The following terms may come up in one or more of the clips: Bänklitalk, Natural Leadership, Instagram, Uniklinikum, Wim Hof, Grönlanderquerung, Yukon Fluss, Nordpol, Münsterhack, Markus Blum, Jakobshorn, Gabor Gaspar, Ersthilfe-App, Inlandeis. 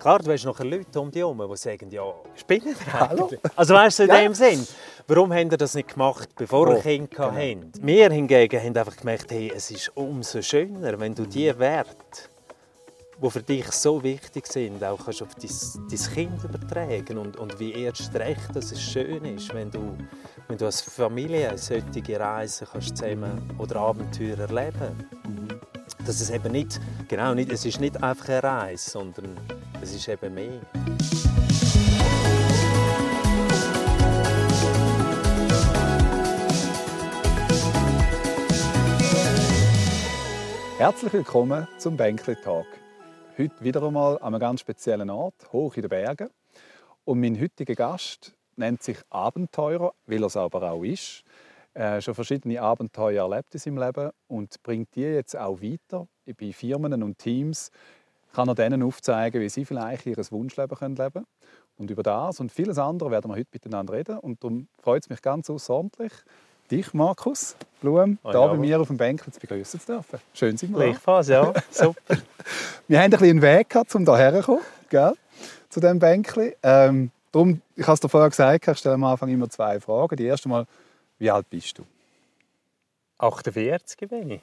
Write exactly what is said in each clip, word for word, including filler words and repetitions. Klar, du hast noch Leute um dich herum, die sagen, ja, spinnen wir eigentlich. Also weißt du, in ja. dem Sinn, warum habt ihr das nicht gemacht, bevor ihr Kinder genau. hatten? Wir hingegen haben einfach gemerkt, hey, es ist umso schöner, wenn du die Werte, die für dich so wichtig sind, auch kannst auf dein, dein Kind übertragen. Und, und wie erst recht, dass es schön ist, wenn du, wenn du als Familie solche Reisen kannst zusammen oder Abenteuer erleben kannst. Dass es eben nicht, genau, nicht, es ist nicht einfach eine Reise, sondern es ist eben mehr. Herzlich willkommen zum Bänklitalk. Heute wieder einmal an einem ganz speziellen Ort, hoch in den Bergen. Und mein heutiger Gast nennt sich Abenteurer, weil er es aber auch ist. Er hat schon verschiedene Abenteuer erlebt in seinem Leben und bringt die jetzt auch weiter. Bei Firmen und Teams kann er denen aufzeigen, wie sie vielleicht ihr Wunschleben leben können. Und über das und vieles andere werden wir heute miteinander reden. Und darum freut es mich ganz außerordentlich, dich, Markus Blum, oh, hier ja, bei mir auf dem Bänkchen zu begrüßen zu dürfen. Schön, sind wir da. Gleichfalls, ja. Super. Wir haben ein bisschen einen Weg gehabt, um hierher zu kommen, gell? Zu diesem Bänkchen. Ähm, darum, ich habe es dir vorher gesagt, ich stelle am Anfang immer zwei Fragen. Die erste Mal, wie alt bist du? achtundvierzig bin ich.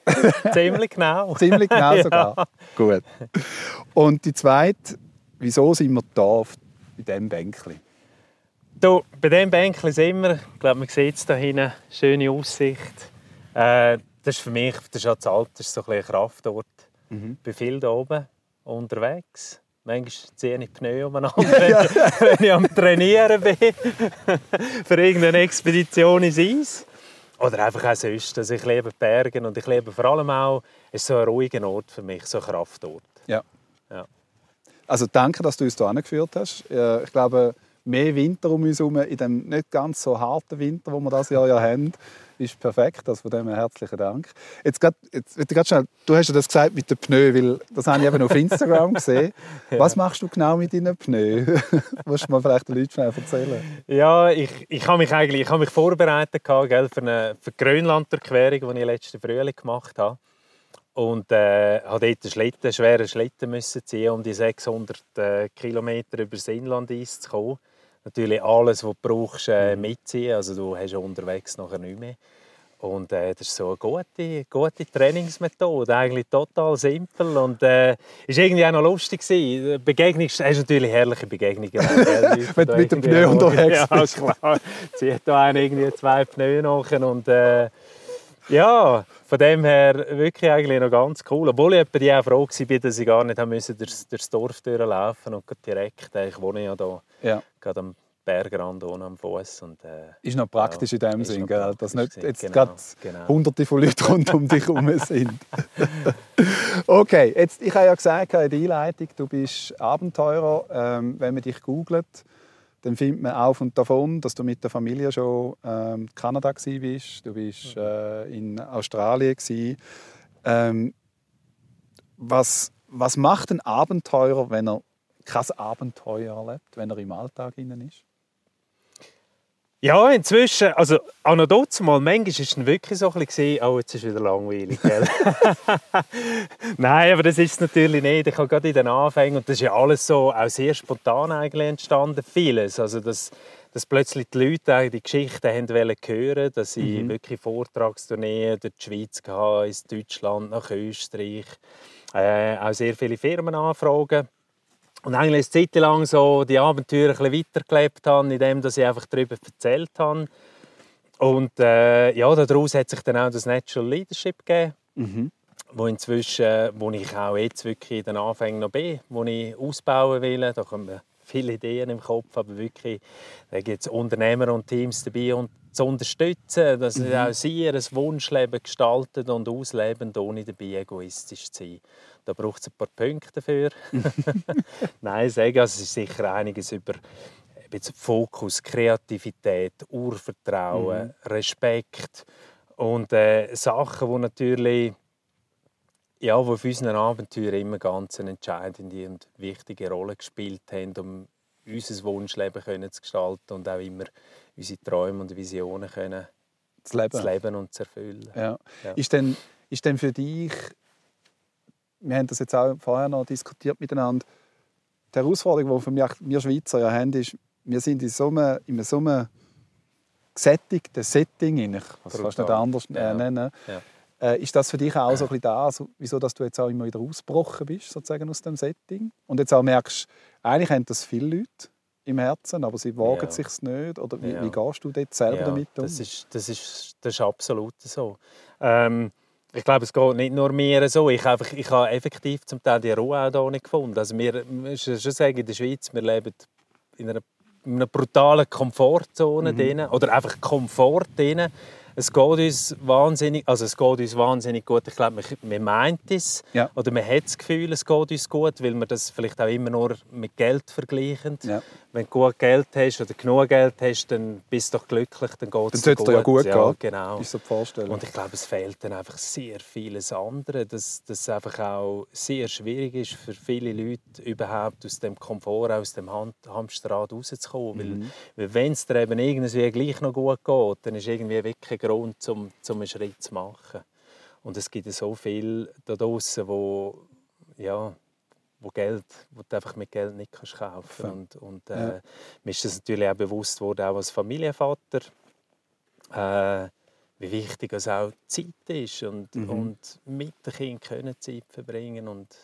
Ziemlich genau. Ziemlich genau sogar. Ja. Gut. Und die zweite, wieso sind wir da bei diesem Bänkchen? Du, bei diesem Bänkchen sind wir. Ich glaube, man sieht es da hinten. Schöne Aussicht. Äh, das ist für mich, das ist auch das Alter, das ist so ein bisschen ein Kraftort. Mhm. Ich bin viel da oben unterwegs. Manchmal ziehe ich die Pneu umeinander, wenn ich am Trainieren bin. Für irgendeine Expedition ins Eis. Oder einfach auch sonst. Also ich lebe Berge und ich lebe vor allem auch, es ist so ein ruhiger Ort für mich, so ein Kraftort. Ja. Ja. Also danke, dass du uns hier angeführt hast. Ich glaube, mehr Winter um uns herum, in dem nicht ganz so harten Winter, den wir dieses Jahr ja haben, ist perfekt. Also von dem her herzlichen Dank. Jetzt grad, jetzt, grad schnell, du hast ja das gesagt mit den Pneu, weil das habe ich eben auf Instagram gesehen. Ja. Was machst du genau mit deinen Pneu? Willst du mir vielleicht den Leuten schnell erzählen? Ja, ich, ich habe mich eigentlich ich habe mich vorbereitet gehabt, gell, für eine für die Grönlanderquerung, die ich letzten Frühling gemacht habe. Und äh, habe dort einen, Schlitten, einen schweren Schlitten müssen ziehen, um die sechshundert äh, Kilometer über das Inlandeis zu kommen. Natürlich alles, was du brauchst, äh, mitziehen. Also du hast unterwegs nachher nichts mehr. Und äh, das ist so eine gute, gute Trainingsmethode. Eigentlich total simpel. Und äh, ist irgendwie auch noch lustig gewesen. Begegnung, hast natürlich herrliche Begegnungen. mit mit dem Pneu unterwegs. Ja, klar. Zieht da einen irgendwie zwei Pneu nach. Und äh, ja, von dem her wirklich eigentlich noch ganz cool. Obwohl ich die auch froh war, dass ich gar nicht musste, durchs, durchs Dorf durchlaufen musste. Und direkt, ich wohne ja hier. Ja. Gerade am Bergrand ohne am Fuß. Und, äh, ist noch praktisch ja, in dem Sinn, dass nicht jetzt genau, gerade genau. hunderte von Leuten rund um dich herum sind. Okay, jetzt, ich habe ja gesagt in der Einleitung, du bist Abenteurer. Ähm, wenn man dich googelt, dann findet man auf und davon, dass du mit der Familie schon ähm, in Kanada warst, du bist äh, in Australien. Ähm, was, was macht ein Abenteurer, wenn er kein Abenteuer erlebt, wenn er im Alltag innen ist? Ja, inzwischen, also auch noch dazu mal, manchmal war es wirklich so ein bisschen, oh, jetzt ist es wieder langweilig, gell? Nein, aber das ist es natürlich nicht. Ich habe gerade in den Anfängen, und das ist ja alles so auch sehr spontan eigentlich entstanden, vieles. Also, dass, dass plötzlich die Leute die Geschichten haben hören, dass sie mhm. wirklich Vortragstourneen durch die Schweiz gehabt, ins Deutschland, nach Österreich, äh, auch sehr viele Firmenanfragen. Und eigentlich eine Zeit lang so die Abenteuer ein bisschen weitergelebt habe, indem ich einfach darüber erzählt habe. Und äh, ja, daraus hat sich dann auch das Natural Leadership gegeben, mhm. wo inzwischen, wo ich auch jetzt wirklich in den Anfängen noch bin, wo ich ausbauen will. Da kommen mir viele Ideen im Kopf, aber wirklich, da gibt es Unternehmer und Teams dabei, um zu unterstützen, dass mhm. auch sie ihr Wunschleben gestalten und ausleben, ohne dabei egoistisch zu sein. Da braucht es ein paar Punkte dafür. Nein, sagen, also es ist sicher einiges über Fokus, Kreativität, Urvertrauen, mhm. Respekt und äh, Sachen, die natürlich ja, die für unsere Abenteuer immer ganz eine entscheidende und wichtige Rolle gespielt haben, um unser Wunschleben zu gestalten und auch immer unsere Träume und Visionen können zu leben, zu leben und zu erfüllen. Ja. Ja. Ist denn, ist denn für dich, wir haben das jetzt auch vorher noch diskutiert miteinander, die Herausforderung, die wir, wir Schweizer ja haben, ist, wir sind in so einem, in so einem gesättigten Setting, ich kann es nicht anders ja. nennen, ja. Äh, ist das für dich auch so ein bisschen das, wieso dass du jetzt auch immer wieder ausgebrochen bist, sozusagen aus dem Setting? Und jetzt auch merkst, eigentlich haben das viele Leute im Herzen, aber sie wagen ja. sich es nicht. Oder wie, ja. wie gehst du dort selber ja. damit um? Das ist, das ist, das ist absolut so. Ähm, ich glaube, es geht nicht nur mir so. Ich, einfach, ich habe effektiv zum Teil die Ruhe auch da nicht gefunden. Also wir, ich muss schon sagen, in der Schweiz, wir leben in einer, in einer brutalen Komfortzone mhm. drin, oder einfach Komfort drin. Es geht uns wahnsinnig, also es geht uns wahnsinnig gut. Ich glaube, man meint es ja. oder man hat das Gefühl, es geht uns gut, weil wir das vielleicht auch immer nur mit Geld vergleichen. Ja. Wenn du gut Geld hast oder genug Geld hast, dann bist du doch glücklich, dann geht es dir gut. Dann sollte es dir ja gut ja, gehen. Genau. Ist so die Vorstellung. Und ich glaube, es fehlt dann einfach sehr vieles andere, dass es einfach auch sehr schwierig ist für viele Leute, überhaupt aus dem Komfort, aus dem Hamsterrad rauszukommen. Mhm. Weil, weil wenn es dir eben irgendwie gleich noch gut geht, dann ist irgendwie wirklich Grund, um, um einen Schritt zu machen. Und es gibt so viel da draußen, wo, ja, wo, Geld, wo du einfach mit Geld nicht kaufen kannst. Und, und äh, ja. mir ist das natürlich auch bewusst worden, auch als Familienvater, äh, wie wichtig es auch Zeit ist und, mhm. und mit den Kindern Zeit verbringen und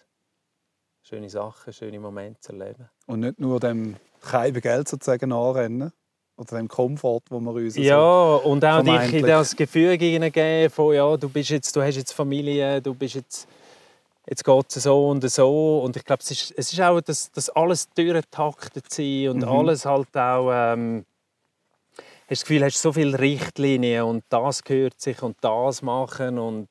schöne Sachen, schöne Momente erleben. Und nicht nur dem Keiben Geld sozusagen anrennen. Oder dem Komfort, den wir uns ja, so und auch dich in das Gefühl hineingeben von ja, du, bist jetzt, du hast jetzt Familie, du bist jetzt, jetzt geht es so und so. Und ich glaube, es ist, es ist auch, dass, dass alles durchgetaktet sein und mhm. alles halt auch, ähm, hast das Gefühl, hast so viele Richtlinien und das gehört sich und das machen und...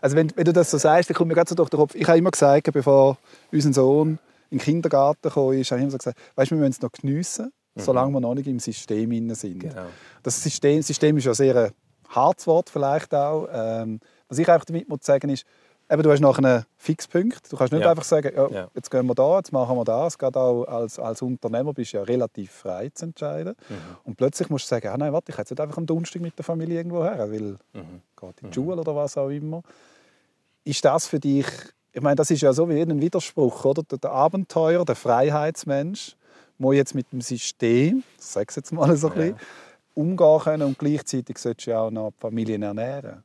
Also wenn, wenn du das so sagst, dann kommt mir gerade so durch den Kopf. Ich habe immer gesagt, bevor unser Sohn in den Kindergarten kam, ist, habe ich immer gesagt, weißt, wir müssen es noch geniessen. Solange wir noch nicht im System drin sind. Genau. Das System, System ist ja sehr ein hartes Wort vielleicht auch. Ähm, was ich einfach damit sagen muss, ist, eben, du hast nachher einen Fixpunkt. Du kannst nicht ja. einfach sagen, ja, ja. jetzt gehen wir da, jetzt machen wir das. Gerade auch als, als Unternehmer bist du ja relativ frei zu entscheiden. Mhm. Und plötzlich musst du sagen, ah, nein, warte, ich kann jetzt nicht einfach am Donnerstag mit der Familie irgendwo her, weil mhm. geht in die Schule mhm. oder was auch immer. Ist das für dich, ich meine, das ist ja so wie ein Widerspruch, oder? Der Abenteurer, der Freiheitsmensch, muss jetzt mit dem System, ich sage es jetzt mal so ein bisschen, ja. umgehen können und gleichzeitig solltest du auch noch die Familien ernähren.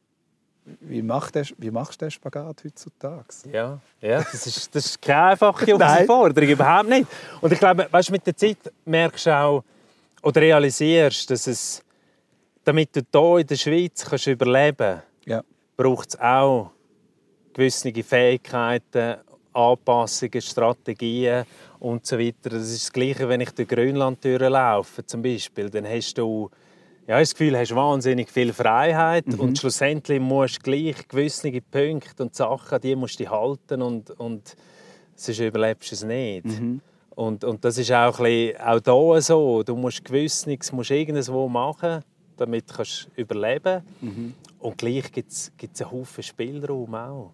Wie machst du den Spagat heutzutage? Ja, ja das, ist, das ist keine einfache Herausforderung, überhaupt nicht. Und ich glaube, weißt, mit der Zeit merkst du auch oder realisierst, dass es, damit du hier in der Schweiz kannst überleben kannst, ja. braucht es auch gewisse Fähigkeiten, Anpassungen, Strategien und so weiter. Das ist das Gleiche, wenn ich durch Grönland durchlaufe, zum Beispiel. Dann hast du ja, das Gefühl, du hast wahnsinnig viel Freiheit mhm. und schlussendlich musst du gleich gewisse Punkte und Sachen, die musst du halten und, und sonst überlebst du es nicht. Mhm. Und, und das ist auch, ein bisschen, auch hier so. Du musst gewiss nichts, musst irgendwo machen, damit du überleben kannst. Mhm. Und gleich gibt es einen Haufen Spielraum auch.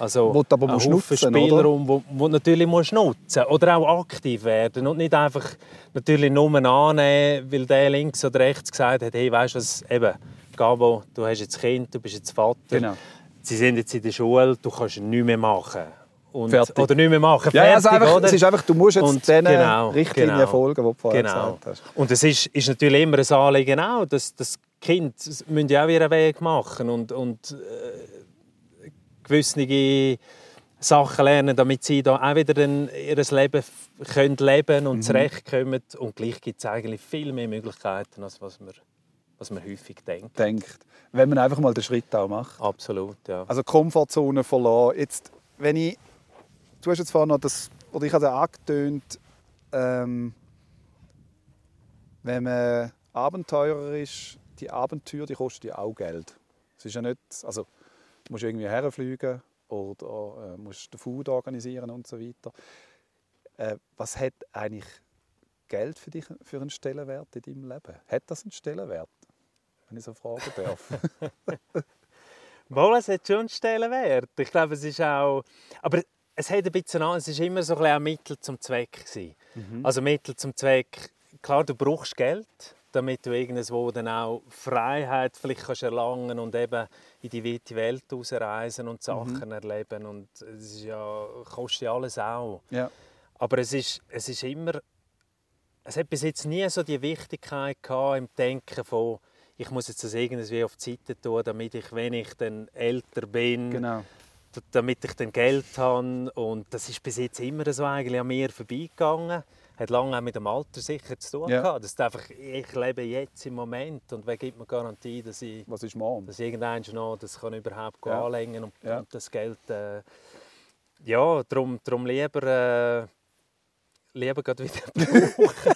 Also wo du aber einen Haufen Spielraum, den du natürlich musst nutzen musst. Oder auch aktiv werden und nicht einfach natürlich nur annehmen, weil der links oder rechts gesagt hat, hey, weißt du was, eben, Gabo, du hast jetzt Kind, du bist jetzt Vater, genau. sie sind jetzt in der Schule, du kannst nichts mehr machen. Und, fertig. Oder nichts mehr machen, ja, fertig, einfach, oder? Es ist einfach, du musst jetzt und, den genau, Richtlinien genau, folgen, die du vorher genau. gesagt hast. Und es ist, ist natürlich immer ein Anliegen auch, dass das Kind müssen ja auch ihren Weg machen und, und gewisse Sachen lernen, damit sie da auch wieder ihr Leben können leben und mhm. zurechtkommen. Und gleich gibt es eigentlich viel mehr Möglichkeiten, als was man, was man häufig denkt. denkt. Wenn man einfach mal den Schritt auch macht. Absolut, ja. Also Komfortzone verlassen. Jetzt, wenn ich, du hast jetzt vorhin noch das, oder ich habe es angetönt, ähm, wenn man Abenteurer ist, die Abenteuer, die kosten ja auch Geld. Es ist ja nicht, also du musst irgendwie herfliegen oder äh, musst den Food organisieren und so weiter. Äh, was hat eigentlich Geld für dich für einen Stellenwert in deinem Leben? Hat das einen Stellenwert? Wenn ich so fragen darf. Wohl, es hat schon einen Stellenwert. Ich glaube, es ist auch... Aber es hat ein bisschen an, es war immer so ein bisschen ein Mittel zum Zweck. Mhm. Also Mittel zum Zweck, klar, du brauchst Geld. damit du irgendwo dann auch Freiheit vielleicht kannst erlangen und eben in die weite Welt rausreisen und Sachen mhm. erleben. Und es ist ja, kostet ja alles auch. Ja. Aber es ist, es ist immer, es hat bis jetzt nie so die Wichtigkeit gehabt im Denken von, ich muss jetzt das irgendwie auf die Seite tun, damit ich, wenn ich dann älter bin, genau. damit ich dann Geld habe. Und das ist bis jetzt immer so eigentlich an mir vorbeigegangen. Hat lange auch mit dem Alter sicher zu tun ja. gehabt. Das ist einfach, ich lebe jetzt im Moment und wer gibt mir Garantie, dass ich, was ist morgen? Dass ich irgendwann noch das kann überhaupt ja. anlegen und, ja. und das Geld... Äh, ja, darum, darum lieber... Äh, lieber gerade wieder brauchen.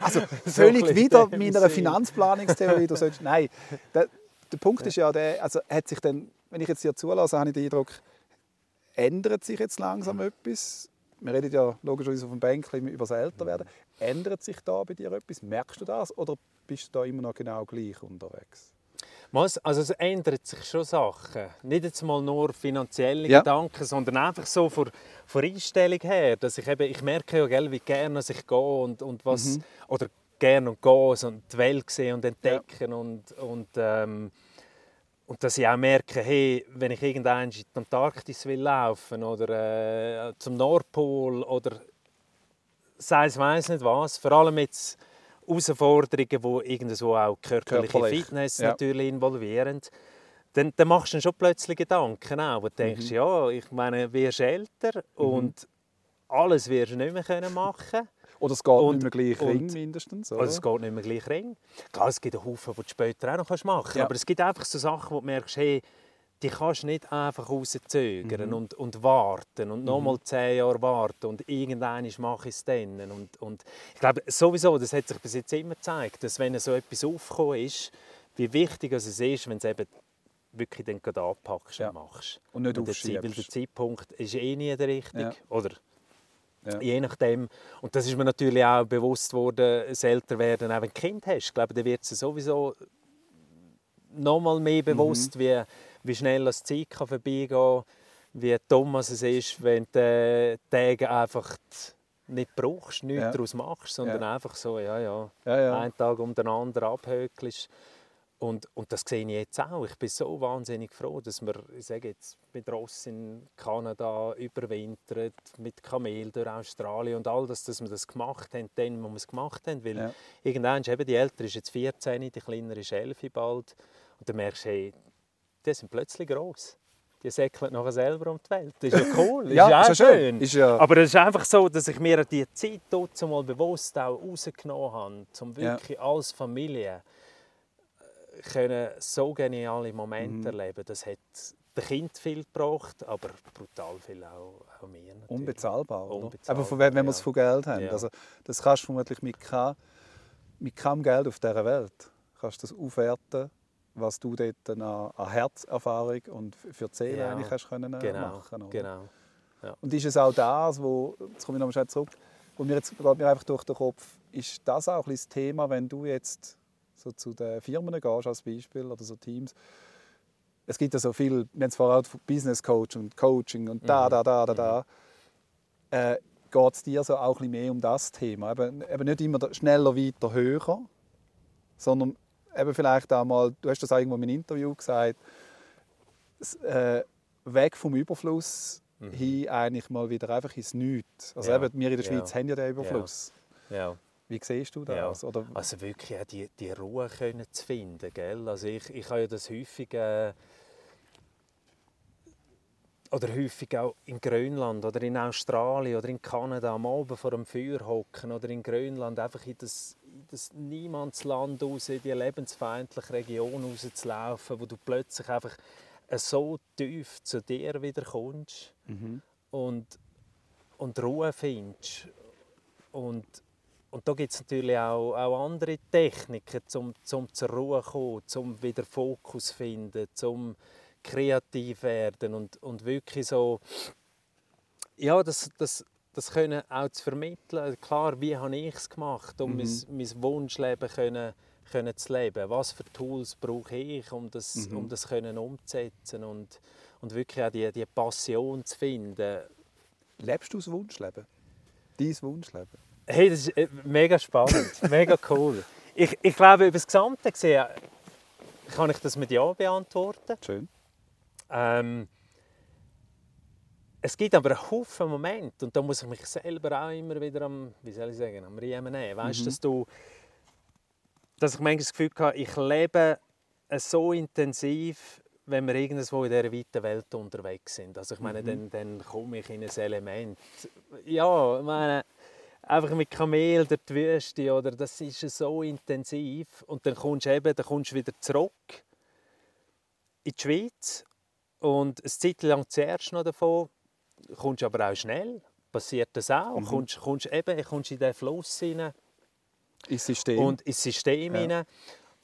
Also völlig so wieder meiner Finanzplanungstheorie. Du sollst, nein, der, der Punkt ist ja, der, also hat sich dann, wenn ich jetzt hier zulasse, habe ich den Eindruck, ändert sich jetzt langsam mhm. etwas? Wir reden ja logischerweise auf dem Bänkchen über das Älterwerden. Ändert sich da bei dir etwas? Merkst du das? Oder bist du da immer noch genau gleich unterwegs? Also es ändern sich schon Sachen. Nicht jetzt mal nur finanzielle ja. Gedanken, sondern einfach so von der Einstellung her. Dass ich, eben, ich merke ja, gell, wie gerne ich gehe und, und was... Mhm. Oder gerne und gehe und die Welt sehen und entdecken. Ja. Und, und, ähm, und dass ich auch merke, hey, wenn ich irgendwann in die Antarktis will laufen oder äh, zum Nordpol oder sei es weiss nicht was, vor allem jetzt... Herausforderungen, wo irgendwo auch körperliche Körperlich. Fitness ja. natürlich involvierend, dann, dann machst du dann schon plötzlich Gedanken auch, wo du denkst, mhm. ja, ich meine, wirst älter mhm. und alles wirst du nicht mehr können machen. Oder es geht und, nicht mehr gleich und, Ring mindestens. Oder? Oder es geht nicht mehr gleich Ring. Klar, es gibt einen Haufen, die du später auch noch machen kannst, ja. aber es gibt einfach so Sachen, wo du merkst, hey, die kannst du nicht einfach rauszögern mhm. und, und warten und nochmal zehn Jahre warten und irgendwann mache ich es dann. Und, und ich glaube sowieso, das hat sich bis jetzt immer gezeigt, dass wenn so etwas aufgekommen ist, wie wichtig es ist, wenn du es eben wirklich dann gerade anpackst ja. und machst. Und nicht und aufschiebst. Weil der Zeitpunkt ist eh nie der richtige. Ja. Oder ja. je nachdem. Und das ist mir natürlich auch bewusst worden, das Älterwerden, auch wenn du ein Kind hast. Ich glaube, dann wird es sowieso nochmal mehr bewusst, mhm. wie wie schnell das Zeit vorbeigehen kann, wie dumm es ist, wenn du die Tage einfach nicht brauchst, nichts ja. daraus machst, sondern ja. einfach so, ja, ja, ja, ja. einen Tag um den anderen abhökelst. Und, und das sehe ich jetzt auch. Ich bin so wahnsinnig froh, dass wir, ich sage jetzt, mit Ross in Kanada überwintert, mit Kamel durch Australien und all das, dass wir das gemacht haben, dann, wo wir es gemacht haben. Weil ja. irgendwann, eben, die Ältere ist jetzt vierzehn, die Kleinere ist elf bald. Und dann merkst du, hey, die sind plötzlich gross. Die säckeln nachher selber um die Welt. Das ist ja cool, ja, ist ja ist auch schön. schön. Ist ja... Aber es ist einfach so, dass ich mir diese Zeit dort mal bewusst auch rausgenommen habe, um wirklich ja. als Familie können so geniale Momente mhm. erleben. Das hat dem Kind viel gebracht, aber brutal viel auch, auch mir natürlich. Unbezahlbar, oder? Unbezahlbar, aber wenn ja. wir es von Geld haben. Ja. Also, das kannst du vermutlich mit, kein, mit keinem Geld auf dieser Welt kannst das aufwerten, was du dort an, an Herzerfahrung und für die Seele ja, eigentlich hast können genau, machen oder? Genau. Ja. Und ist es auch das, wo, jetzt komme ich nochmal zurück, wo mir jetzt geht mir einfach durch den Kopf, ist das auch ein das Thema, wenn du jetzt so zu den Firmen gehst als Beispiel oder so Teams? Es gibt ja so viel, wir haben es vorher auch Business Coach und Coaching und da, mhm. da, da, da, da. Äh, geht es dir so auch ein bisschen mehr um das Thema? Eben, eben nicht immer schneller, weiter, höher, sondern eben vielleicht auch mal, du hast das auch irgendwo in einem Interview gesagt, äh, weg vom Überfluss mhm. hin eigentlich mal wieder einfach ins Nichts. Also ja. eben, wir in der Schweiz ja. haben ja den Überfluss. Ja. Ja. Wie siehst du das? Ja. Oder? Also wirklich auch die, die Ruhe können zu finden, gell? Also ich, ich habe ja das häufig, äh, oder häufig auch in Grönland oder in Australien oder in Kanada am Abend vor dem Feuer hocken oder in Grönland einfach in das das Niemandsland raus, in die lebensfeindliche Region rauszulaufen, wo du plötzlich einfach so tief zu dir wieder kommst mhm. und, und Ruhe findest. Und, und da gibt es natürlich auch, auch andere Techniken, um, um zur Ruhe zu kommen, um wieder Fokus zu finden, um kreativ zu werden und, und wirklich so... Ja, das... das das können auch zu vermitteln. Klar, wie habe ich es gemacht, um mhm. mein, mein Wunschleben können, können zu leben? Was für Tools brauche ich, um das, mhm. um das können umzusetzen und, und wirklich auch die, die Passion zu finden? Lebst du das Wunschleben? Dein Wunschleben? Hey, das ist mega spannend, mega cool. Ich, ich glaube, über das Gesamte gesehen kann ich das mit Ja beantworten. Schön. Ähm, es gibt aber einen Haufen Momente, und da muss ich mich selber auch immer wieder am, wie soll ich sagen, am Riemen nehmen. Weißt, mhm. dass, du, dass ich manchmal das Gefühl habe, ich lebe so intensiv, wenn wir irgendwo in dieser weiten Welt unterwegs sind. Also ich meine, mhm. dann, dann komme ich in ein Element. Ja, ich meine, einfach mit Kamel durch die Wüste, oder, das ist so intensiv. Und dann kommst du eben, dann kommst du wieder zurück in die Schweiz. Und eine Zeit lang zuerst noch davon, kommst aber auch schnell, passiert das auch. Mhm. Kommst, kommst eben kommst in diesen Fluss rein. Ins System. Und ins System ja. rein.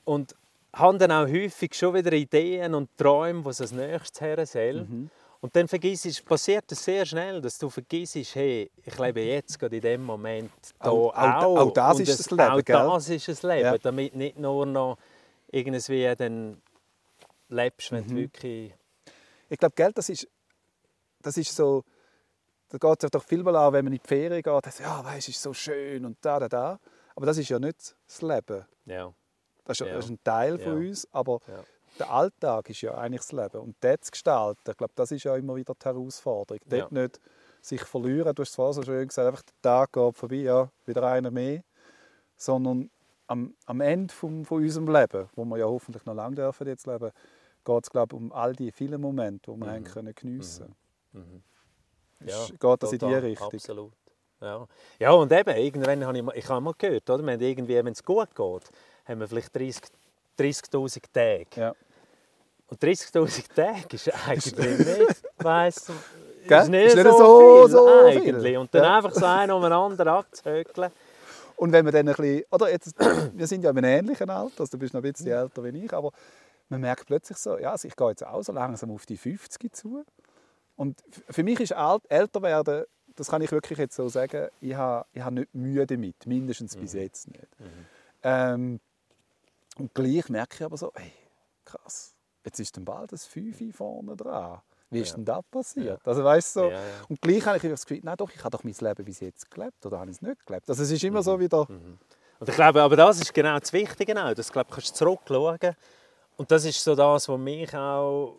Und haben dann auch häufig schon wieder Ideen und Träume, was als nächstes her soll. Mhm. Und dann vergisst, passiert es sehr schnell, dass du vergisst, hey, ich lebe jetzt gerade in dem Moment da auch. Auch, auch das ist das Leben, Auch gell? das ist das Leben, ja. damit nicht nur noch irgendwie dann lebst, wenn mhm. du wirklich... Ich glaube, gell, das ist, das ist so, da geht es doch vielmal an, wenn man in die Ferien geht, dass, ja, weißt, ist so schön und da, da, da. Aber das ist ja nicht das Leben. Ja. Das ist, ja. das ist ein Teil von ja. uns, aber ja. der Alltag ist ja eigentlich das Leben. Und das zu gestalten, ich glaube, das ist ja immer wieder die Herausforderung. Ja. Dort nicht sich verlieren, du hast es vorher so schön gesagt, einfach der Tag geht vorbei, ja, wieder einer mehr. Sondern am, am Ende vom, von unserem Leben, wo wir ja hoffentlich noch lange dürfen jetzt leben, geht es, glaube ich, um all die vielen Momente, die wir mhm. haben können geniessen können. Mhm. Mhm. Ja, geht das total, in die Richtung? Absolut. Ja. ja, und eben, irgendwann habe ich, ich habe mal gehört, oder? Wir haben irgendwie, wenn es gut geht, haben wir vielleicht dreißigtausend Tage. Ja. Und dreißigtausend Tage ist eigentlich nicht, weiss, ist nicht, ist nicht so, viel, so viel eigentlich. Und dann ja. einfach so einen um den anderen abzuhökeln. Und wenn wir dann ein bisschen, oder jetzt, wir sind ja in einem ähnlichen Alter, also du bist noch ein bisschen älter wie ich, aber man merkt plötzlich so, ja, also ich gehe jetzt auch so langsam auf die fünfzig zu. Und für mich ist alt, älter werden, das kann ich wirklich jetzt so sagen, ich habe, ich habe nicht Mühe damit, mindestens mhm. bis jetzt nicht. Mhm. Ähm, und gleich merke ich aber so, hey, krass, jetzt ist dann bald das Fünfi vorne dran. Wie ist ja. denn das passiert? Ja. Also, weißt, so. ja, ja. Und gleich habe ich das Gefühl, nein doch, ich habe doch mein Leben bis jetzt gelebt oder habe ich es nicht gelebt. Also es ist immer mhm. so wieder... Mhm. Und ich glaube, aber das ist genau das Wichtige, genau. dass du zurückschauen. Und das ist so das, was mich auch,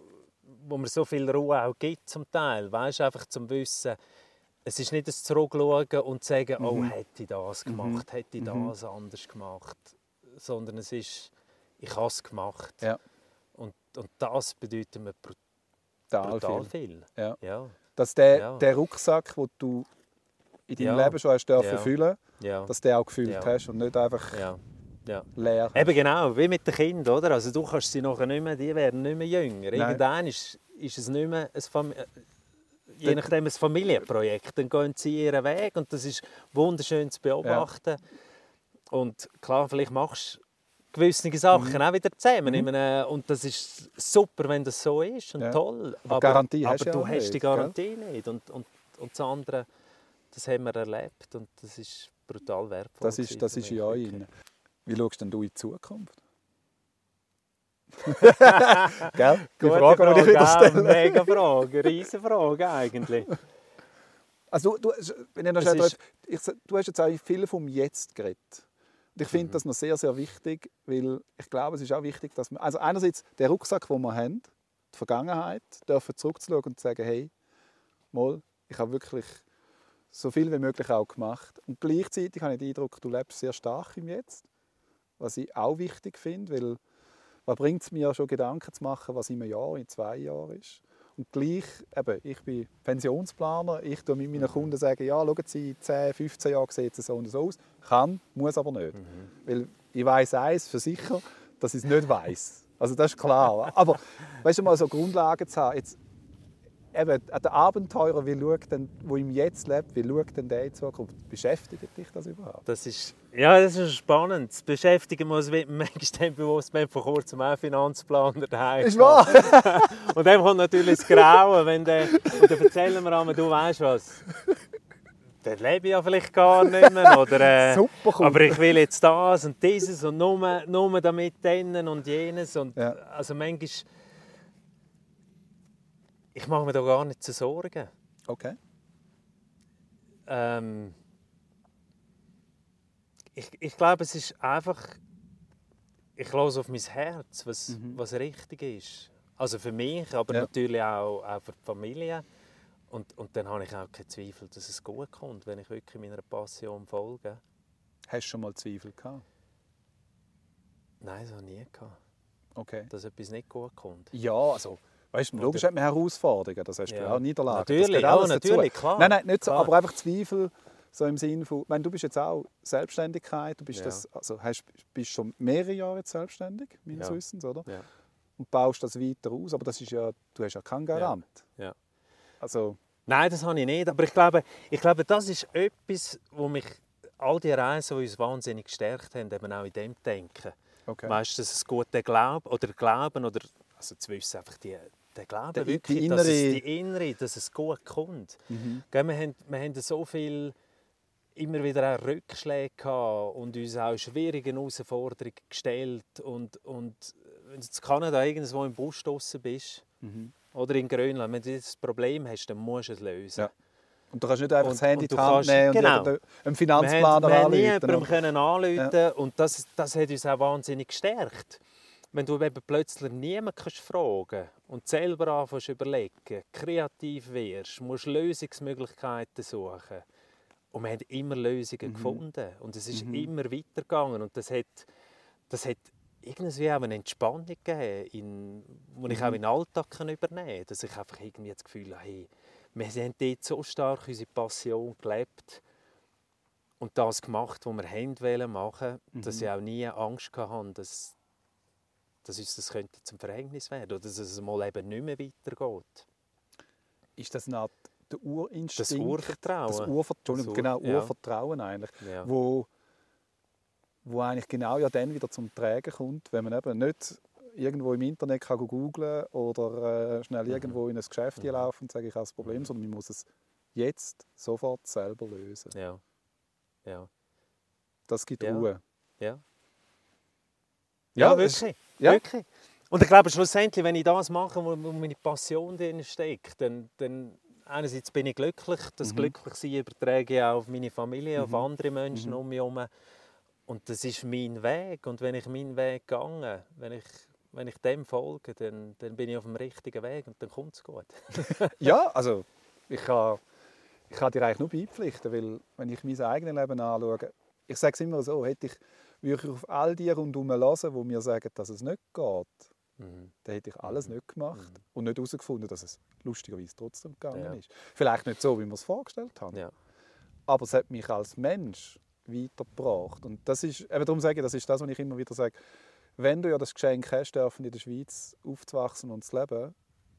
wo mir so viel Ruhe auch gibt zum Teil, weißt, einfach zum Wissen, es ist nicht das Zurückschauen und zu sagen, mhm. oh, hätte ich das gemacht, mhm. hätte ich das mhm. anders gemacht, sondern es ist, ich habe es gemacht. Ja. Und, und das bedeutet mir brutal, brutal viel. viel. Ja. Ja. Dass der, ja. der Rucksack, den du in deinem ja. Leben schon hast dürfen ja. füllen, ja. dass du den auch gefüllt ja. hast und nicht einfach... Ja. Ja. Leer. Eben genau, wie mit den Kindern, oder? Also du kannst sie nachher nicht mehr, die werden nicht mehr jünger. Nein. Irgendwann ist, ist es nicht mehr ein, Fam- je nachdem ein Familienprojekt. Dann gehen sie ihren Weg und das ist wunderschön zu beobachten. Ja. Und klar, vielleicht machst du gewisse Sachen mhm. auch wieder zusammen. Mhm. Einem, und das ist super, wenn das so ist und ja. toll. Aber, aber, Garantie aber hast du ja hast nicht, die Garantie gell? Nicht. Und, und, und das andere, das haben wir erlebt und das ist brutal wertvoll. Das ist, das ist ja in. Wie schaust denn du in die Zukunft? Gell? Die Gute Frage, die ich wieder stelle. Mega Frage, riesen Frage eigentlich. Also, du, wenn ich noch schnell ist... ich, du hast jetzt auch viel vom Jetzt geredet. Und ich finde mhm. das noch sehr, sehr wichtig, weil ich glaube, es ist auch wichtig, dass wir, also einerseits den Rucksack, den wir haben, die Vergangenheit, dürfen zurückzuschauen und sagen, hey, mal, ich habe wirklich so viel wie möglich auch gemacht. Und gleichzeitig habe ich den Eindruck, du lebst sehr stark im Jetzt. Was ich auch wichtig finde, weil was bringt es mir schon Gedanken zu machen, was in einem Jahr, in zwei Jahren ist. Und gleich, eben, ich bin Pensionsplaner, ich sage mit meinen mhm. Kunden, sagen, ja, schauen Sie, in zehn, fünfzehn Jahren sieht es so und so aus. Kann, muss aber nicht. Mhm. Weil ich weiss eins für sicher, dass ich es nicht weiss. Also das ist klar. Aber weißt du, mal so Grundlagen zu haben, jetzt, eben, der Abenteurer, der im Jetzt lebt, wie schaut denn der in Zukunft? Beschäftigt dich das überhaupt? Das ist, ja, das ist spannend. Das beschäftigen wir uns manchmal bewusst. Wir haben vor kurzem auch Finanzplaner daheim. Ist wahr! Und dem kommt natürlich das Grauen. Wenn der, und dann erzählen wir einmal, du weißt was, dann lebe ich ja vielleicht gar nicht mehr. Oder, äh, Super cool. Aber ich will jetzt das und dieses und nur, nur damit denen und jenes. Und, ja. also manchmal... Ich mache mir da gar nicht zu Sorgen. Okay. Ähm, ich, ich glaube, es ist einfach ich höre auf mein Herz, was, mhm. was richtig ist. Also für mich, aber ja. natürlich auch, auch für die Familie. Und, und dann habe ich auch keinen Zweifel, dass es gut kommt, wenn ich wirklich meiner Passion folge. Hast du schon mal Zweifel gehabt? Nein, das habe ich nie gehabt. Okay. Dass etwas nicht gut kommt. Ja, also, weißt du, logisch hat man Herausforderungen, das hast du ja auch Niederlagen. Natürlich, das alles ja, natürlich klar. Nein, nein, nicht so, aber einfach Zweifel so im Sinne von, ich meine, du bist jetzt auch Selbstständigkeit, du bist, ja. das, also, hast, bist schon mehrere Jahre jetzt selbstständig, meines ja. Wissens, oder? Ja. Und baust das weiter aus, aber das ist ja, du hast ja keinen Garant. Ja. Ja. Also. Nein, das habe ich nicht, aber ich glaube, ich glaube das ist etwas, wo mich all die Reisen, die uns wahnsinnig gestärkt haben, eben auch in dem Denken. Okay. Weißt du, dass es gut den Glauben oder Glauben oder also zu wissen, einfach die, den Glauben der, wirklich, die dass es die Innere, dass es gut kommt. Mhm. Gell, wir, haben, wir haben so viel immer wieder auch Rückschläge gehabt und uns auch schwierigen Herausforderungen gestellt. Und, und wenn du in Kanada irgendwo im Bus draussen bist mhm. oder in Grönland, wenn du dieses Problem hast, dann musst du es lösen. Ja. Und du kannst nicht einfach und, das Handy in die Hand nehmen genau. und einen Finanzplan anrufen. Wir haben niemandem können anrufen ja. und das, das hat uns auch wahnsinnig gestärkt. Wenn du eben plötzlich niemanden kannst fragen und selber anfängst überlegen, kreativ wirst, musst Lösungsmöglichkeiten suchen. Und wir haben immer Lösungen mhm. gefunden und es ist mhm. immer weitergegangen und das hat, das hat irgendwie auch eine Entspannung gegeben, in, die mhm. ich auch in den Alltag übernehmen kann, dass ich einfach irgendwie das Gefühl habe, hey, wir haben dort so stark unsere Passion gelebt und das gemacht, was wir haben machen wollten, dass ich auch nie Angst hatte, dass, dass uns das könnte zum Verhängnis werden könnte oder dass es mal eben nicht mehr weitergeht. Ist das nicht der Urinstinkt? Das Urvertrauen. Das Urvertrauen, das Ur- genau, ja. Urvertrauen eigentlich, ja. wo, wo eigentlich genau ja dann wieder zum Tragen kommt, wenn man eben nicht irgendwo im Internet kann googeln oder äh, schnell irgendwo in ein Geschäft mhm. laufen und sage, ich habe das Problem, mhm. sondern man muss es jetzt sofort selber lösen. Ja. ja. Das gibt ja. Ruhe. Ja. Ja, ja wirklich. Ist, ja. wirklich. Und ich glaube schlussendlich, wenn ich das mache, wo meine Passion drin steckt, dann, dann einerseits bin ich glücklich, das mhm. Glücklichsein übertrage ich auch auf meine Familie, mhm. auf andere Menschen mhm. um mich herum. Und das ist mein Weg. Und wenn ich meinen Weg gehe, wenn ich Wenn ich dem folge, dann, dann bin ich auf dem richtigen Weg und dann kommt es gut. Ja, also ich kann, ich kann dir eigentlich nur beipflichten, weil wenn ich mein eigenes Leben anschaue, ich sage es immer so, hätte ich, würde ich auf all die rundherum hören, die mir sagen, dass es nicht geht, mhm. dann hätte ich alles mhm. nicht gemacht mhm. und nicht herausgefunden, dass es lustigerweise trotzdem gegangen ja. ist. Vielleicht nicht so, wie wir es vorgestellt haben, ja. aber es hat mich als Mensch weitergebracht. Und das ist, eben darum sage ich, das ist das, was ich immer wieder sage, wenn du ja das Geschenk hast, dürfen in der Schweiz aufzuwachsen und zu leben,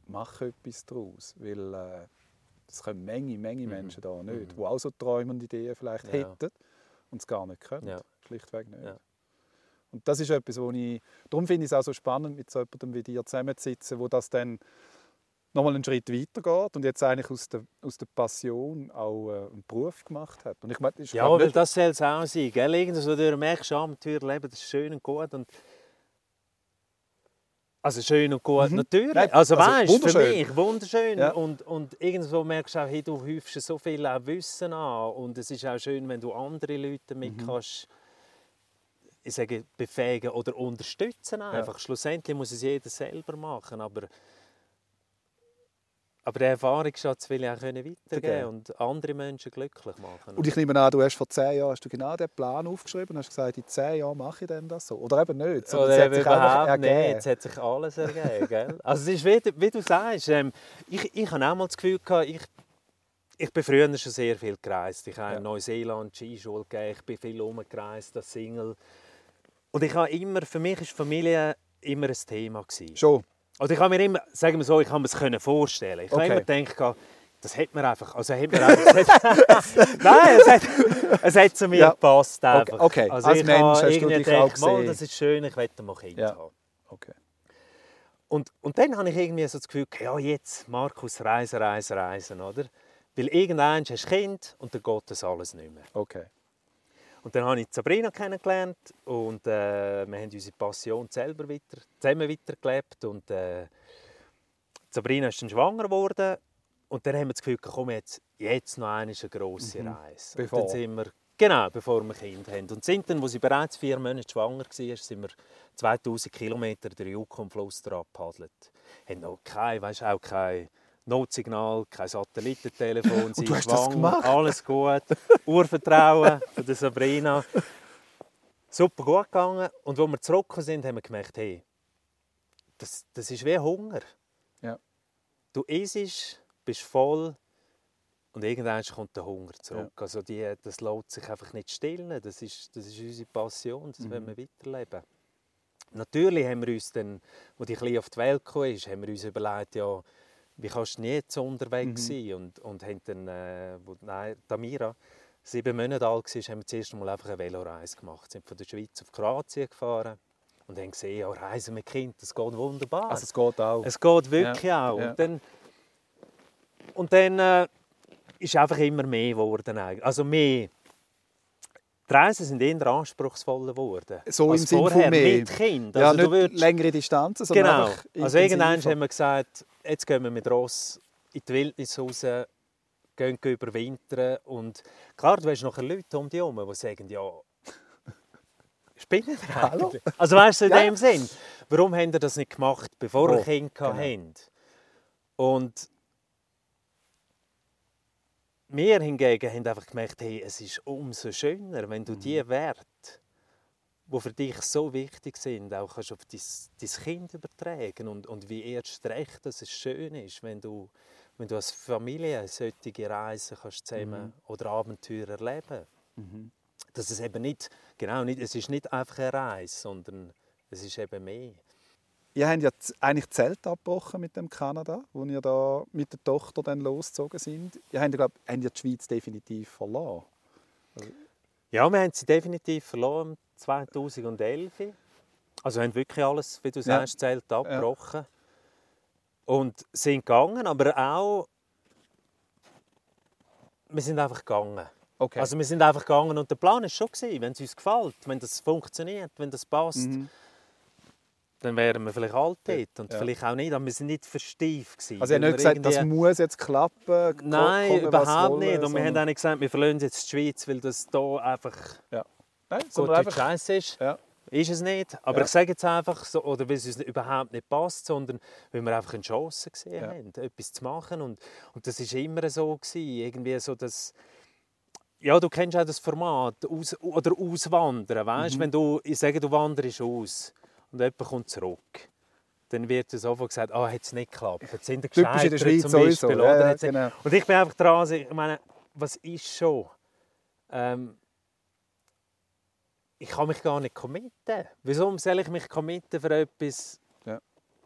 mach etwas daraus. Weil äh, das können Menge, Menge Menschen da nicht, mhm. die auch so träumende Ideen vielleicht ja. hätten und es gar nicht können. Ja. Schlichtweg nicht. Ja. Und das ist etwas, wo ich... Darum finde ich es auch so spannend, mit so jemandem wie dir zusammenzusitzen, wo das dann nochmal einen Schritt weitergeht und jetzt eigentlich aus der, aus der Passion auch äh, einen Beruf gemacht hat. Und ich mein, ich ja, weil nicht... das soll es auch sein. Gell? Irgendwas, wo du merkst, Abenteuerleben, das ist schön und gut und also schön und gut, mhm. natürlich. Nein, also weißt, also für mich wunderschön. Ja. Und, und irgendwo merkst du auch, hey, du häufst so viel auch Wissen an. Und es ist auch schön, wenn du andere Leute mit mhm. kannst, ich sage, befähigen oder unterstützen. Einfach. Ja. Schlussendlich muss es jeder selber machen. Aber, aber den Erfahrungsschatz will ich auch weitergeben okay. und andere Menschen glücklich machen. Und ich nehme an, du hast vor zehn Jahren hast du genau diesen Plan aufgeschrieben und hast gesagt, in zehn Jahren mache ich denn das so. Oder eben nicht. Oder es hat sich überhaupt ergeben. Nicht. Jetzt hat sich alles ergeben. Gell? Also es ist wie, wie du sagst, ähm, ich, ich hatte auch mal das Gefühl, ich, ich bin früher schon sehr viel gereist. Ich habe ja. in Neuseeland Skischule gegeben, ich bin viel rumgereist als Single. Und ich habe immer, für mich war Familie immer ein Thema. Schon? Also ich habe mir immer, sagen wir so, ich habe mir es können vorstellen. Ich habe okay. immer gedacht, das hätte man einfach, also hätte man einfach, nein, es hat, es hat zu mir ja. gepasst einfach. Okay. Okay. Also als ich Mensch habe hast irgendwie du dich gedacht, auch gesehen. Mal, das ist schön, ich möchte mal Kinder ja. haben. Okay. Und, und dann habe ich irgendwie so das Gefühl, ja jetzt, Markus, reisen, reisen, reisen, oder? Weil irgendwann hast du Kind und dann geht das alles nicht mehr. Okay. Und dann habe ich Sabrina kennengelernt und äh, wir haben unsere Passion selber weiter, zusammen weitergelebt. Und, äh, Sabrina ist dann schwanger geworden und dann haben wir das Gefühl, komm jetzt, jetzt noch eine grosse Reise. Mhm. Und dann sind wir Genau, bevor wir Kinder haben. Und sind dann, als sie bereits vier Monate schwanger war, sind wir zweitausend Kilometer den Yukon Fluss abgepaddelt. Wir hatten noch kein, weißt, auch kein Notsignal, kein Satellitentelefon. Und du hast schwanger, das gemacht? Alles gut. Urvertrauen von der Sabrina. Super gut gegangen. Und als wir zurückgekommen sind, haben wir gemerkt, hey, das, das ist wie Hunger. Ja. Du isst, bist voll und irgendwann kommt der Hunger zurück. Ja. Also die, das lässt sich einfach nicht stillen. Das ist, das ist unsere Passion, das mhm. wollen wir weiterleben. Natürlich haben wir uns dann, als die Kleine auf die Welt gekommen ist, haben wir uns überlegt, ja, wie kannst du jetzt unterwegs mhm. sein? Und, und haben dann, äh, wo, nein, Tamira, sieben Monate alt war, haben wir das erste Mal einfach eine Veloreise gemacht. Wir sind von der Schweiz auf Kroatien gefahren und haben gesehen, ja, Reisen mit Kind, das geht wunderbar. Also es geht auch. Es geht wirklich ja. auch. Ja. Und dann, und dann äh, ist einfach immer mehr geworden. Also mehr. Die Reisen sind eher anspruchsvoller geworden. So als im Sinne vorher, von mehr. Mit Kind. Also ja, nicht du würdest... längere Distanzen, sondern genau. Also irgendwann haben wir gesagt, jetzt gehen wir mit Ross in die Wildnis raus, gehen überwintern. Und klar, du hast nachher Leute um dich herum, die sagen, ja, spinnen wir eigentlich? Also weißt du, in ja. dem Sinn, warum haben wir das nicht gemacht, bevor wir oh, Kinder genau. hatten? Und wir hingegen haben einfach gemerkt, hey, es ist umso schöner, wenn du mhm. die Werte, die für dich so wichtig sind, auch kannst auf dein Kind übertragen und, und wie erst recht, dass es schön ist, wenn du, wenn du als Familie solche Reisen kannst zusammen mhm. oder Abenteuer erleben. Mhm. Dass es eben nicht, genau, nicht, es ist nicht einfach eine Reise, sondern es ist eben mehr. Ihr habt ja eigentlich Zelt abgebrochen mit dem Kanada, wo ihr da mit der Tochter dann losgezogen sind. Ihr habt, glaub, habt ihr die Schweiz definitiv verloren. Also ja, wir haben sie definitiv verloren zweitausendelf. Also wir haben wirklich alles, wie du sagst, ja. Zelt abgebrochen. Ja. Und sind gegangen, aber auch wir sind einfach gegangen. Okay. Also wir sind einfach gegangen und der Plan war schon, wenn es uns gefällt, wenn das funktioniert, wenn das passt. Mhm. Dann wären wir vielleicht alt dort und ja. vielleicht auch nicht, aber wir waren nicht verstieft. Also ihr habt nicht gesagt, irgendwie... das muss jetzt klappen? Nein, kommen, überhaupt nicht. Wollen, und wir haben auch nicht gesagt, wir verlassen jetzt die Schweiz, weil das hier einfach ja. Nein, gut einfach... Scheiße ist. Ja. Ist es nicht. Aber ja. ich sage jetzt einfach, so, oder weil es uns überhaupt nicht passt, sondern weil wir einfach eine Chance gesehen ja. haben, etwas zu machen. Und, und das war immer so gewesen, irgendwie so, dass... Ja, du kennst auch das Format, aus, oder auswandern, weißt? Mhm. Wenn du, ich sage, du wanderst aus. Und jemand kommt zurück. Dann wird es sofort gesagt, ah, oh, hat es nicht geklappt. Jetzt sind die Gescheitert zum Beispiel. So. Ja, ja, genau. Und ich bin einfach dran, ich meine, was ist schon? Ähm, ich kann mich gar nicht committen. Wieso soll ich mich committen für etwas? Ja.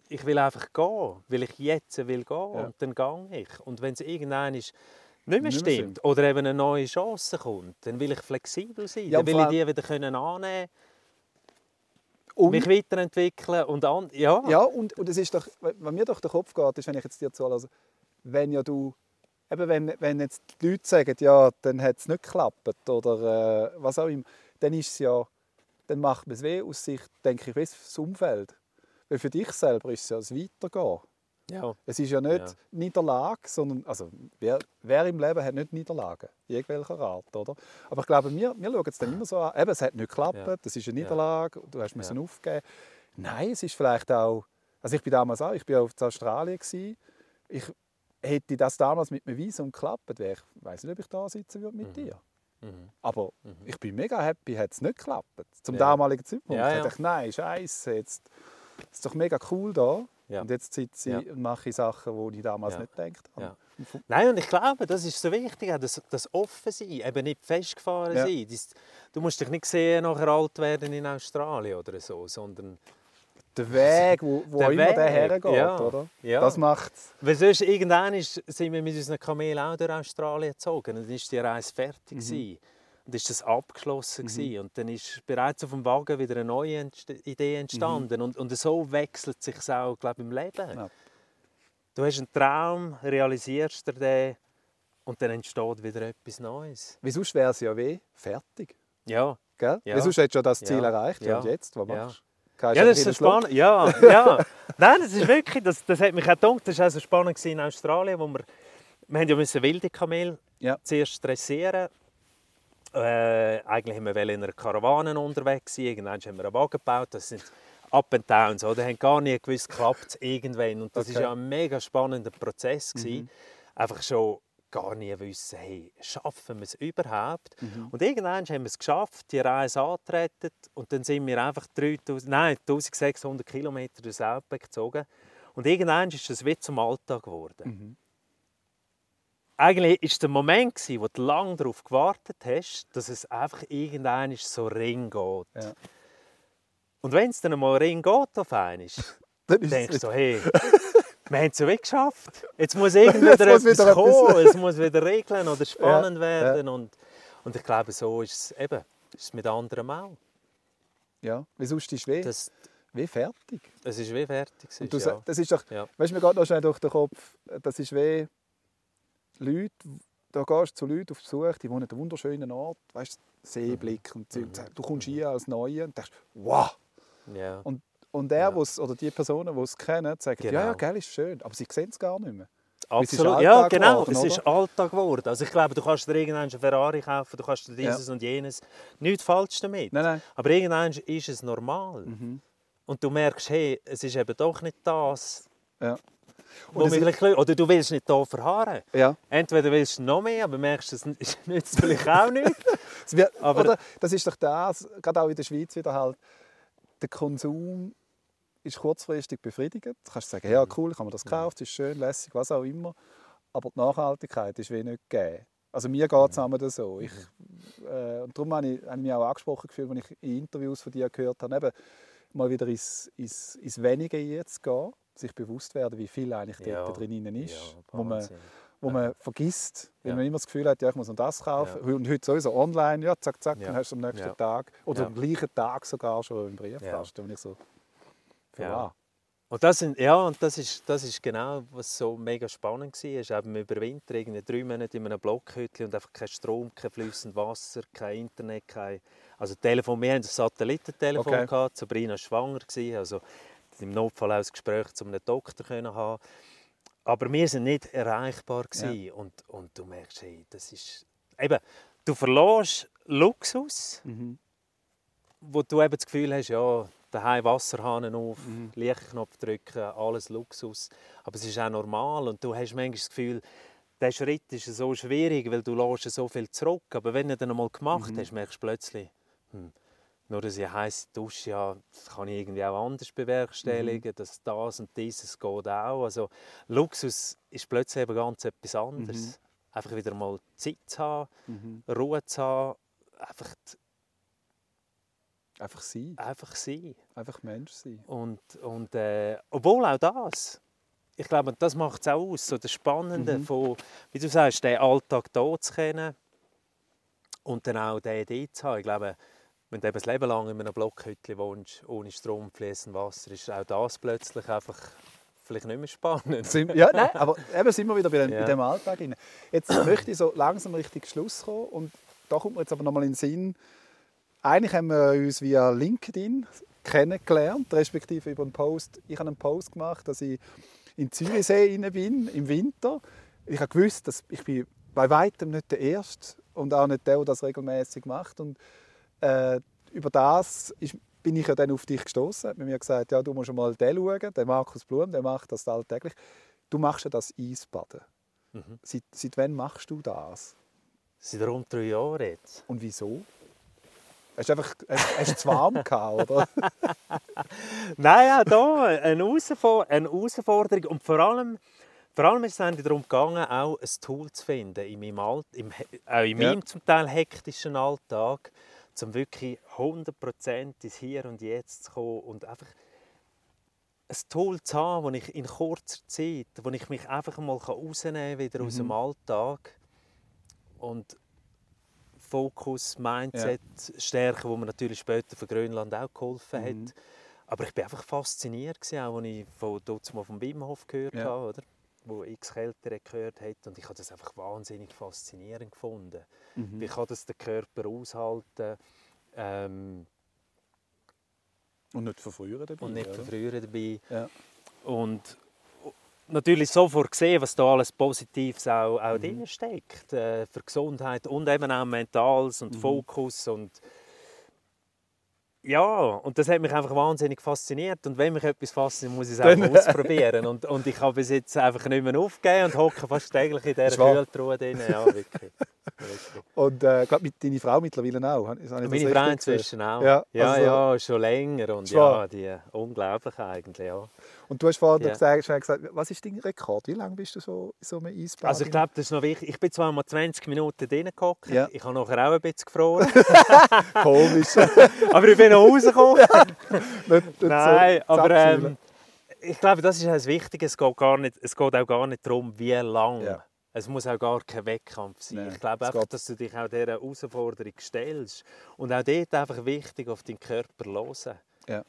Ich will einfach gehen, weil ich jetzt will gehen ja. und dann gehe ich. Und wenn es irgendein ist, nicht mehr stimmt oder eben eine neue Chance kommt, dann will ich flexibel sein, ja, dann will ich die wieder können annehmen. Und mich weiterentwickeln und an, ja. Ja, und, und es ist doch, was mir durch den Kopf geht, ist, wenn ich jetzt dir zuhöre, also, wenn ja du, eben wenn, wenn jetzt die Leute sagen, ja, dann hat es nicht geklappt oder äh, was auch immer, dann ist es ja, dann macht man es weh aus Sicht, denke ich, das Umfeld. Weil für dich selber ist es ja das Weitergehen. Ja. Es ist ja nicht ja. Niederlage, sondern, also wer, wer im Leben hat nicht Niederlagen, irgendwelcher Art, oder? Aber ich glaube, wir, wir schauen es dann immer so an, eben, es hat nicht geklappt, ja. das ist eine Niederlage, du hast ja. müssen aufgeben. Nein, es ist vielleicht auch, also ich bin damals auch, ich war auf Australien, gewesen. Ich hätte das damals mit einem Visum geklappt, wäre ich, ich weiss nicht, ob ich da sitzen würde mit mhm. dir. Mhm. Aber mhm. ich bin mega happy, hat es nicht geklappt, zum ja. damaligen Zeitpunkt. Ja, ja. Ich dachte, nein, Scheiße, jetzt ist doch mega cool da. Ja. Und jetzt sitze ich ja. und mache ich Sachen, die ich damals ja. nicht gedacht habe. Ja. Nein, und ich glaube, das ist so wichtig, das, das Offensein, eben nicht festgefahren ja. sein. Das, du musst dich nicht sehen, nachher alt werden in Australien oder so, sondern... Der Weg, wo, wo der immer Weg. Der hergeht, ja. oder? Ja. Das macht's. Weil sonst, irgendwann ist, sind wir mit unseren Kamelen auch durch Australien gezogen und dann war die Reise fertig. Mhm. Und ist das abgeschlossen gewesen. Mhm. Und dann ist bereits auf dem Wagen wieder eine neue Entst- Idee entstanden. Mhm. Und, und so wechselt es sich auch, glaube ich, im Leben. Ja. Du hast einen Traum, realisierst du den und dann entsteht wieder etwas Neues. Wie sonst wäre es ja weh? Fertig. Ja. Gell? Ja. Wie sonst hättest du ja das Ziel ja. erreicht. Ja. Und jetzt, was machst du? Ja, ja das ist so spannend. Ja, ja. Nein, das ist wirklich, das, das hat mich auch gedacht. Das war auch so spannend in Australien, wo wir, wir haben ja wilde Kamele ja. zuerst dressieren. Äh, eigentlich haben wir in einer Karawane unterwegs sein. Irgendwann haben wir einen Wagen gebaut. Das sind Up and Downs. Wir haben gar nicht gewusst, klappt es irgendwann. Und das war okay. ja ein mega spannender Prozess. Mhm. Einfach schon gar nicht wissen, hey, schaffen wir es überhaupt? Mhm. Und irgendwann haben wir es geschafft, die Reise angetreten. Und dann sind wir einfach dreitausend, nein, eintausendsechshundert Kilometer durchs Outback gezogen. Und irgendwann ist das wieder zum Alltag geworden. Mhm. Eigentlich war der Moment, wo du lange darauf gewartet hast, dass es einfach irgendwann so Ring geht. Ja. Und wenn es dann mal Ring geht auf einmal, dann denkst du so, hey, wir haben es ja wirklich geschafft. Jetzt muss irgendwann etwas wieder kommen, etwas. Es muss wieder regeln oder spannend ja. werden. Ja. Und, und ich glaube, so ist es eben ist es mit anderen auch. Ja, wie sonst ist es wie fertig. Es ist wie fertig. Und du, ja. das ist doch, ja. weißt, mir geht noch schnell durch den Kopf, das ist wie... Leute, da gehst du zu Leuten auf Besuch, die wohnen an einem wunderschönen Ort, weißt, Seeblick und Zeug. Du kommst hier als Neuer und denkst, wow! Yeah. Und, und er, yeah. oder die Personen, die es kennen, sagen, genau. ja, ja, gell, ist schön, aber sie sehen es gar nicht mehr. Absolut, ja, genau, geworden, es ist Alltag geworden. Also ich glaube, du kannst dir irgendwann einen Ferrari kaufen, du kannst dir dieses ja. und jenes, nichts falsch damit. Nein, nein. Aber irgendwann ist es normal. Mhm. Und du merkst, hey, es ist eben doch nicht das. Ja. Ist... Oder du willst nicht hier verharren. Ja. Entweder willst du noch mehr, aber merkst, das nützt vielleicht auch nicht. aber... Oder das ist doch das, gerade auch in der Schweiz wieder halt, der Konsum ist kurzfristig befriedigend. Du kannst sagen, ja cool, ich habe mir das gekauft, es ist schön, lässig, was auch immer. Aber die Nachhaltigkeit ist wie nicht gegeben. Also mir geht es einmal so. Ich, äh, und darum habe ich, habe ich mich auch angesprochen gefühlt, als ich in Interviews von dir gehört habe, eben mal wieder ins, ins, ins Wenige jetzt gehen. Sich bewusst werden, wie viel eigentlich ja. dort drin ist, ja, wo man, wo man ja. vergisst, weil ja. man immer das Gefühl hat, ja, ich muss noch das kaufen. Ja. Und heute sowieso online, ja, zack, zack, ja. dann hast du am nächsten ja. Tag oder ja. am gleichen Tag sogar schon im Briefkasten. Ja. So, ja. Und das sind, ja, und das ist, das ist genau, was so mega spannend war. Es ist eben über Winter, irgendwie drei Monate in einem Blockhütchen und einfach kein Strom, kein fließendes Wasser, kein Internet, kein, also Telefon. Wir hatten ein Satellitentelefon okay. gehabt. Sabrina war schwanger gewesen, also im Notfall auch ein Gespräch zu einem Doktor können haben. Aber wir waren nicht erreichbar. Ja. Und, und du merkst, hey, das ist... Eben, du verlierst Luxus, mhm. wo du eben das Gefühl hast, ja, daheim Wasserhahn auf, mhm. Lichtknopf drücken, alles Luxus. Aber es ist auch normal und du hast manchmal das Gefühl, dieser Schritt ist so schwierig, weil du lässt so viel zurück. Aber wenn du den einmal gemacht mhm. hast, merkst du plötzlich... Hm, nur, dass ich eine heisse Dusche habe, das kann ich irgendwie auch anders bewerkstelligen. Mhm. Dass das und dieses geht auch. Also, Luxus ist plötzlich eben ganz etwas anderes. Mhm. Einfach wieder mal Zeit zu haben, mhm. Ruhe zu haben. Einfach, einfach sein. Einfach sein. Einfach Mensch sein. Und, und, äh, obwohl auch das. Ich glaube, das macht es auch aus. So das Spannende, mhm. von, wie du sagst, den Alltag hier zu kennen und dann auch den Idee zu haben. Ich glaube, wenn du eben das Leben lang in einem Blockhütchen wohnst, ohne Strom, fließend Wasser, ist auch das plötzlich einfach vielleicht nicht mehr spannend. Ja, nein, aber eben sind wir wieder bei dem, ja. bei dem Alltag. Jetzt möchte ich so langsam richtig Schluss kommen. Und da kommt mir jetzt aber nochmal in den Sinn, eigentlich haben wir uns via LinkedIn kennengelernt, respektive über einen Post. Ich habe einen Post gemacht, dass ich in Zürichsee bin, im Winter. Ich habe gewusst, dass ich bin bei weitem nicht der Erste und auch nicht der, der das regelmäßig macht. Und Äh, über das ist, bin ich ja dann auf dich gestoßen. Hat mir gesagt, ja, du musst mal den schauen, den Markus Blum, der macht das alltäglich. Du machst ja das Eisbaden. Mhm. Seit, seit wann machst du das? Seit rund drei Jahren jetzt. Und wieso? Hast du einfach, hast, hast zu warm gehabt, oder? Nein, ja, da eine Herausforderung. Und vor allem, vor allem ist es darum gegangen, auch ein Tool zu finden, in meinem, Alt, im, auch in meinem ja. zum Teil hektischen Alltag, um wirklich hundert Prozent ins Hier und Jetzt zu kommen und einfach ein Tool zu haben, das ich in kurzer Zeit, wo ich mich einfach mal rausnehmen kann, wieder mhm. aus dem Alltag und Fokus, Mindset ja. stärken, wo mir natürlich später von Grönland auch geholfen mhm. hat. Aber ich war einfach fasziniert, auch als ich von dort mal vom Wim Hof gehört ja. habe, oder? Wo x Kältere gehört hat. Und ich habe das einfach wahnsinnig faszinierend gefunden. Mhm. Wie kann das der Körper aushalten? Ähm, und nicht verfrühen dabei. Und nicht verfrühen dabei. Ja. Und natürlich sofort gesehen, was da alles Positives auch, auch mhm. drin steckt. Äh, für Gesundheit und eben auch Mentales und mhm. Fokus. Und ja, und das hat mich einfach wahnsinnig fasziniert. Und wenn mich etwas fasziniert, muss ich es einfach ausprobieren. Und, und ich habe bis jetzt einfach nicht mehr aufgegeben und hocke fast täglich in dieser Kühltruhe drin. Ja, wirklich. Wirklich. Und äh, gerade mit deiner Frau mittlerweile auch? Meine Frau inzwischen gehört? Auch. Ja, ja, also, ja, schon länger. Und ja, die, unglaublich eigentlich, ja. Und du hast vorhin ja. gesagt, gesagt, was ist dein Rekord? Wie lange bist du so in so einem Eisbad? Also ich glaube, das ist noch wichtig. Ich bin zwar mal zwanzig Minuten drin gehockt. Ja. Ich habe nachher auch ein bisschen gefroren. Komisch. Aber ich bin noch rausgekommen. nicht, nicht Nein, so aber ähm, ich glaube, das ist das Wichtige. Es geht, gar nicht, es geht auch gar nicht darum, wie lange. Ja. Es muss auch gar kein Wettkampf sein. Nein, ich glaube einfach, dass du dich auch dieser Herausforderung stellst. Und auch dort einfach wichtig, auf deinen Körper hören. Ja.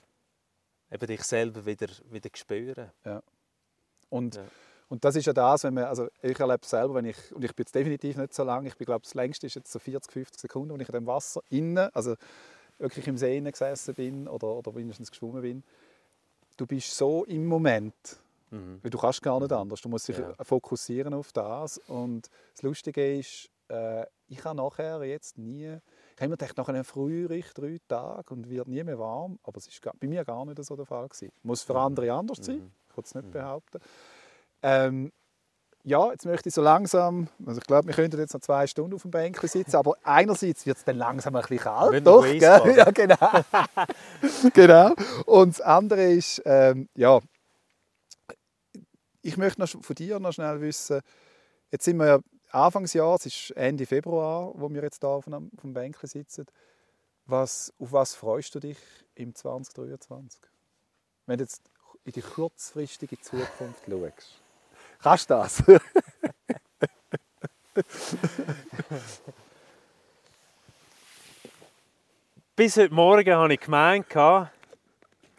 Eben dich selber wieder, wieder spüren. Ja. Und, ja. und das ist ja das, wenn man, also ich erlebe es selber, wenn ich, und ich bin jetzt definitiv nicht so lang, ich bin, glaube das längste ist jetzt so vierzig, fünfzig Sekunden, wenn ich in dem Wasser innen, also wirklich im See innen gesessen bin oder, oder mindestens geschwommen bin. Du bist so im Moment. Mhm. Weil du kannst gar nicht anders. Du musst dich ja. fokussieren auf das. Und das Lustige ist, äh, ich habe nachher jetzt nie... Ich habe mir gedacht, nach einem Frühlicht drei Tage und wird nie mehr warm. Aber es war bei mir gar nicht so der Fall. Muss für andere anders sein. Mhm. Ich kann es nicht mhm. behaupten. Ähm, ja, jetzt möchte ich so langsam... Also ich glaube, wir könnten jetzt noch zwei Stunden auf dem Bänkchen sitzen. Aber einerseits wird es dann langsam ein bisschen kalt. Doch, gell? Ja, genau. genau. Und das andere ist... Ähm, ja, ich möchte noch von dir noch schnell wissen, jetzt sind wir ja Anfangsjahr, es ist Ende Februar, wo wir jetzt hier auf dem Bänkchen sitzen. Was, auf was freust du dich im zwanzig dreiundzwanzig? Wenn du jetzt in die kurzfristige Zukunft schaust. Kannst du das? Bis heute Morgen habe ich gemeint,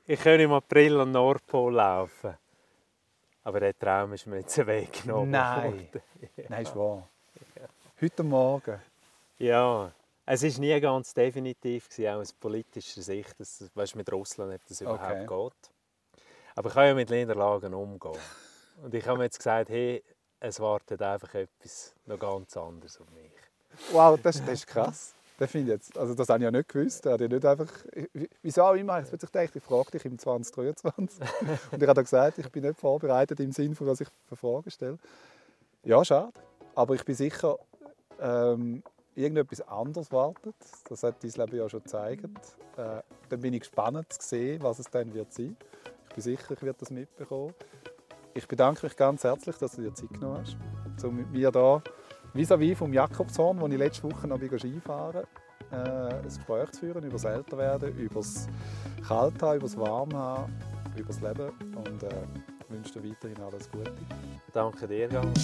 ich könne im April an den Nordpol laufen. Aber der Traum ist mir jetzt ein Weg genommen. Nein, ja. Nein, ist wahr. Ja. Heute Morgen. Ja, es war nie ganz definitiv, auch aus politischer Sicht, dass, weißt, mit Russland ob das überhaupt okay. geht. Aber ich kann ja mit Niederlagen umgehen. Und ich habe mir jetzt gesagt, hey, es wartet einfach etwas noch ganz anderes auf mich. Wow, das, das ist krass. Das, finde ich jetzt, also das habe ich ja nicht gewusst. Ich nicht einfach, wieso auch immer. Ich dachte, ich frage dich im zwanzig dreiundzwanzig. Und ich habe gesagt, ich bin nicht vorbereitet im Sinne, von was ich für Fragen stelle. Ja, schade. Aber ich bin sicher, ähm, irgendetwas anderes wartet. Das hat dein Leben ja schon gezeigt. Äh, dann bin ich gespannt zu sehen, was es dann wird sein. Ich bin sicher, ich werde das mitbekommen. Ich bedanke mich ganz herzlich, dass du dir Zeit genommen hast, um mit mir hier vis-à-vis vom Jakobshorn, wo ich letzte Woche noch Skifahren äh, ein Gespräch zu führen, über das Älterwerden, über das Kalthaben, über das Warmhaben, über das Leben. Und äh, wünsche dir weiterhin alles Gute. Danke dir, Gabor.